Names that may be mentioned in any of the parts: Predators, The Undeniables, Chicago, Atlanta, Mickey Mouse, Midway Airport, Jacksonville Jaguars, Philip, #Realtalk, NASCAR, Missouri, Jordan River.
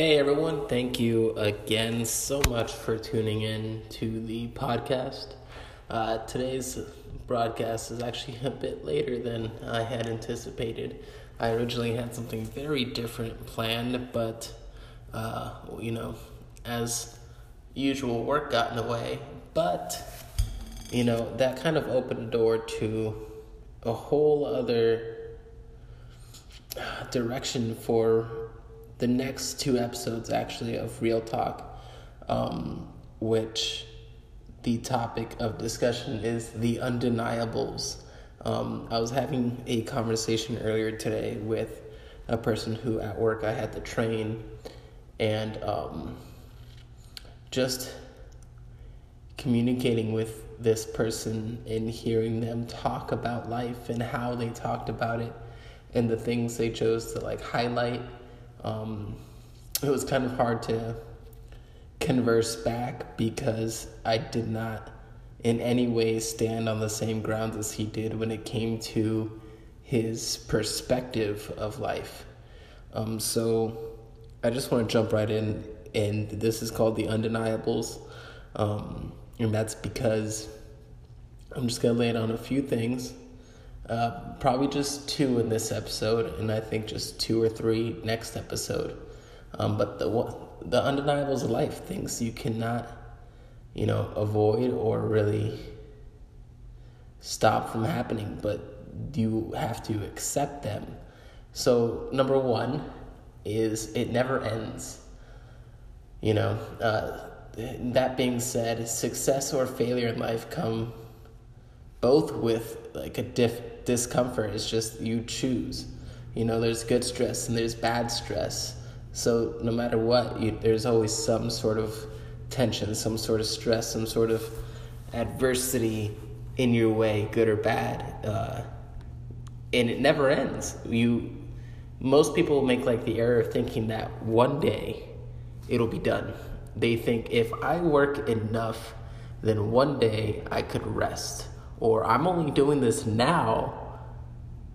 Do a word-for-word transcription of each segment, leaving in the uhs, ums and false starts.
Hey everyone, thank you again so much for tuning in to the podcast. Uh, today's broadcast is actually a bit later than I had anticipated. I originally had something very different planned, but, uh, you know, as usual, work got in the way. But, you know, that kind of opened the door to a whole other direction for the next two episodes, actually, of Real Talk, um, which the topic of discussion is The Undeniables. Um, I was having a conversation earlier today with a person who at work I had to train, and um, just communicating with this person and hearing them talk about life and how they talked about it and the things they chose to like highlight. Um, it was kind of hard to converse back because I did not in any way stand on the same ground as he did when it came to his perspective of life. Um, so I just want to jump right in, and this is called The Undeniables, um, and that's because I'm just going to lay it on a few things. Uh, probably just two in this episode, and I think just two or three next episode. Um, but the the undeniables of life, things you cannot, you know, avoid or really stop from happening, but you have to accept them. So number one is it never ends. You know, uh, that being said, success or failure in life come both with like a diff. Discomfort is just you choose. You know, there's good stress and there's bad stress. So no matter what, you, there's always some sort of tension, some sort of stress, some sort of adversity in your way, good or bad. Uh, and it never ends. You, most people make like the error of thinking that one day it'll be done. They think if I work enough, then one day I could rest. Or I'm only doing this now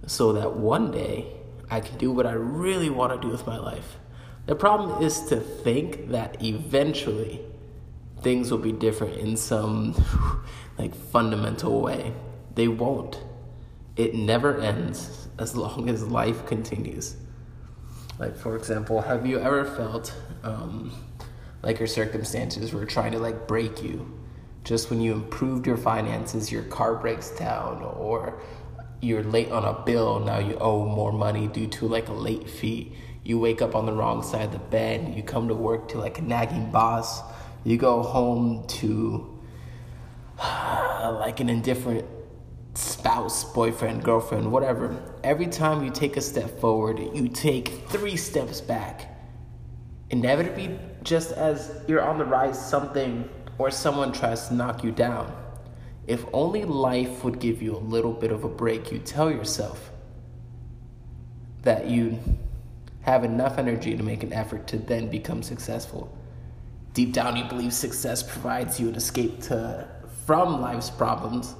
so that one day I can do what I really want to do with my life. The problem is to think that eventually things will be different in some like fundamental way. They won't. It never ends as long as life continues. Like, for example, have you ever felt um, like your circumstances were trying to like break you? Just when you improved your finances, your car breaks down, or you're late on a bill, now you owe more money due to like a late fee. You wake up on the wrong side of the bed, you come to work to like a nagging boss, you go home to like an indifferent spouse, boyfriend, girlfriend, whatever. Every time you take a step forward, you take three steps back. Inevitably, just as you're on the rise, something or someone tries to knock you down. If only life would give you a little bit of a break, you tell yourself that you have enough energy to make an effort to then become successful. Deep down, you believe success provides you an escape to, from life's problems.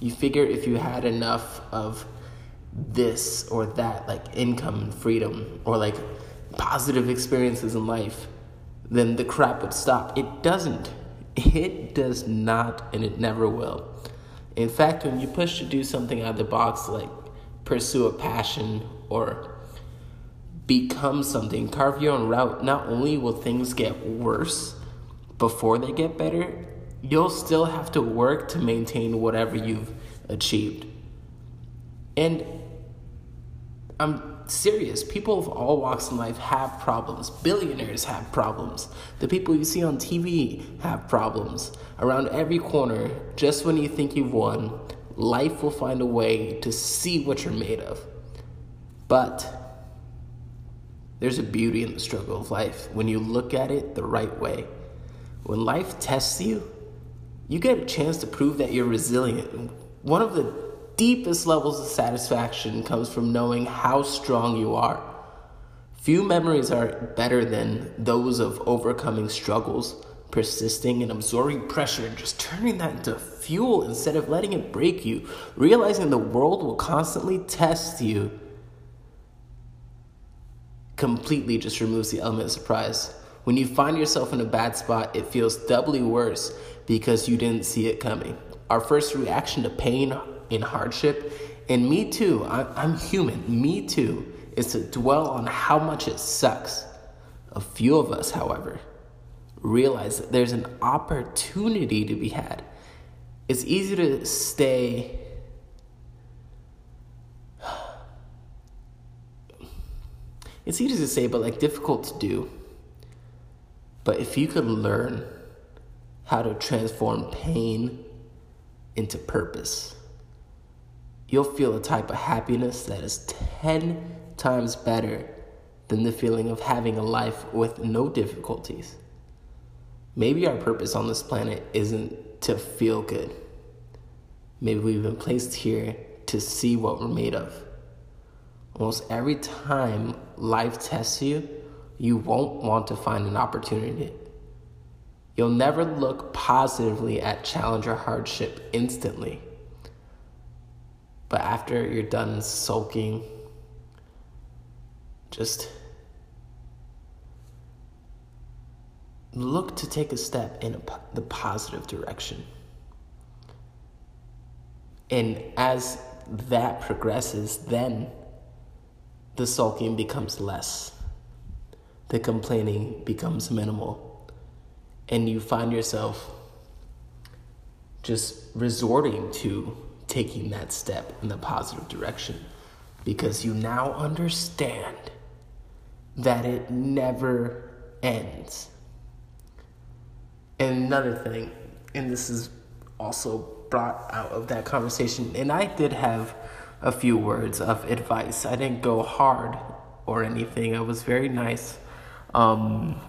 You figure if you had enough of this or that, like income and freedom, or like positive experiences in life, then the crap would stop. It doesn't. It does not, and it never will. In fact, when you push to do something out of the box, like pursue a passion or become something, carve your own route, not only will things get worse before they get better, you'll still have to work to maintain whatever you've achieved. And I'm serious. People of all walks in life have problems. Billionaires have problems. The people you see on T V have problems. Around every corner, just when you think you've won, life will find a way to see what you're made of. But there's a beauty in the struggle of life when you look at it the right way. When life tests you, you get a chance to prove that you're resilient. One of the deepest levels of satisfaction comes from knowing how strong you are. Few memories are better than those of overcoming struggles, persisting and absorbing pressure, and just turning that into fuel instead of letting it break you, realizing the world will constantly test you. completely just removes the element of surprise. When you find yourself in a bad spot, it feels doubly worse because you didn't see it coming. Our first reaction to pain and hardship, and me too, I, I'm human, me too, is to dwell on how much it sucks. A few of us, however, realize that there's an opportunity to be had. It's easy to stay... It's easy to say, but like difficult to do. But if you could learn how to transform pain into purpose, you'll feel a type of happiness that is ten times better than the feeling of having a life with no difficulties. Maybe our purpose on this planet isn't to feel good. Maybe we've been placed here to see what we're made of. Almost every time life tests you, you won't want to find an opportunity. You'll never look positively at challenge or hardship instantly. But after you're done sulking, just look to take a step in a, the positive direction. And as that progresses, then the sulking becomes less, the complaining becomes minimal, and you find yourself just resorting to taking that step in the positive direction because you now understand that it never ends. And another thing, and this is also brought out of that conversation, and I did have a few words of advice. I didn't go hard or anything. I was very nice um,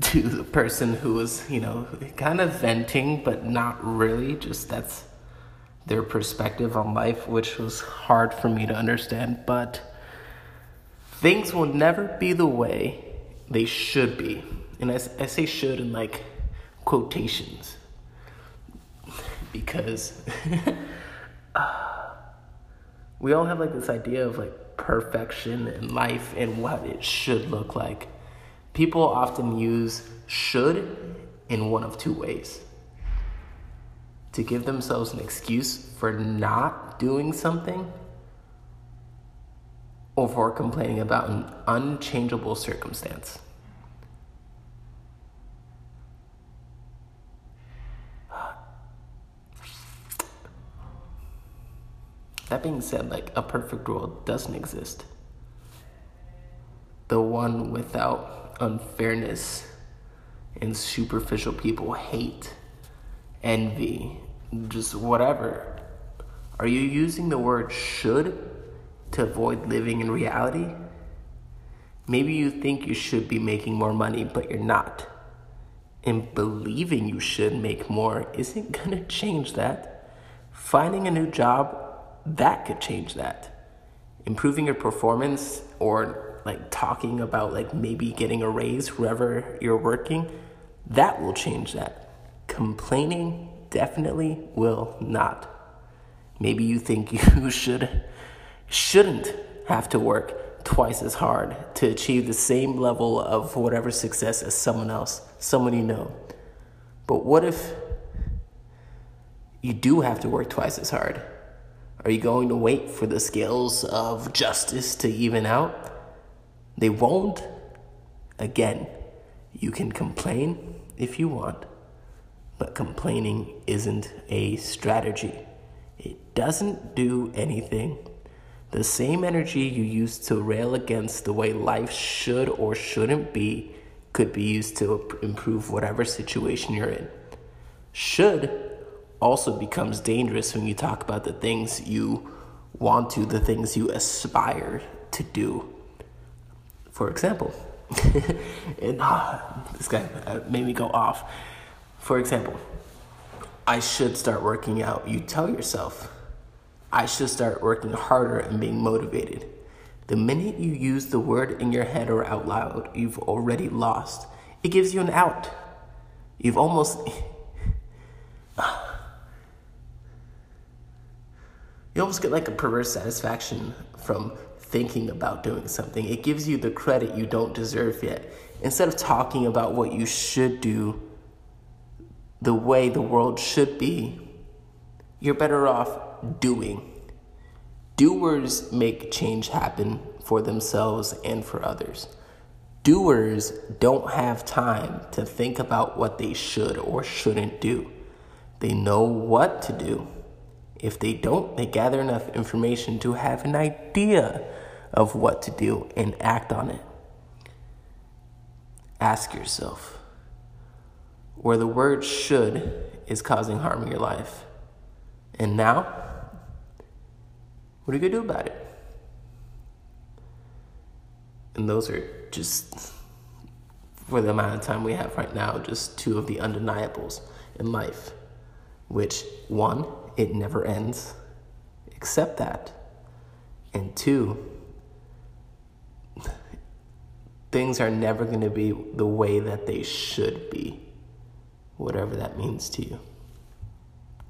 to the person who was, you know, kind of venting, but not really. Just that's their perspective on life, which was hard for me to understand. But things will never be the way they should be. And I, I say should in, like, quotations. Because... Uh, we all have like this idea of like perfection in life and what it should look like. People often use should in one of two ways. To give themselves an excuse for not doing something, or for complaining about an unchangeable circumstance. That being said, like, a perfect world doesn't exist. The one without unfairness and superficial people, hate, envy, just whatever. Are you using the word should to avoid living in reality? Maybe you think you should be making more money, but you're not. And believing you should make more isn't gonna change that. Finding a new job, that could change that. Improving your performance, or like talking about like maybe getting a raise wherever you're working, that will change that. Complaining definitely will not. Maybe you think you should, shouldn't have to work twice as hard to achieve the same level of whatever success as someone else, someone you know. But what if you do have to work twice as hard? Are you going to wait for the scales of justice to even out? They won't. Again, you can complain if you want, but complaining isn't a strategy. It doesn't do anything. The same energy you used to rail against the way life should or shouldn't be could be used to improve whatever situation you're in. Should also becomes dangerous when you talk about the things you want to, the things you aspire to do. For example, and, ah, this guy made me go off. For example, I should start working out. You tell yourself, I should start working harder and being motivated. The minute you use the word in your head or out loud, you've already lost. It gives you an out. You've almost... You almost get like a perverse satisfaction from thinking about doing something. It gives you the credit you don't deserve yet. Instead of talking about what you should do, the way the world should be, you're better off doing. Doers make change happen for themselves and for others. Doers don't have time to think about what they should or shouldn't do. They know what to do. If they don't, they gather enough information to have an idea of what to do and act on it. Ask yourself, where the word should is causing harm in your life. And now, what are you going to do about it? And those are just, for the amount of time we have right now, just two of the undeniables in life. Which, one, it never ends. Accept that. And two, things are never going to be the way that they should be, whatever that means to you.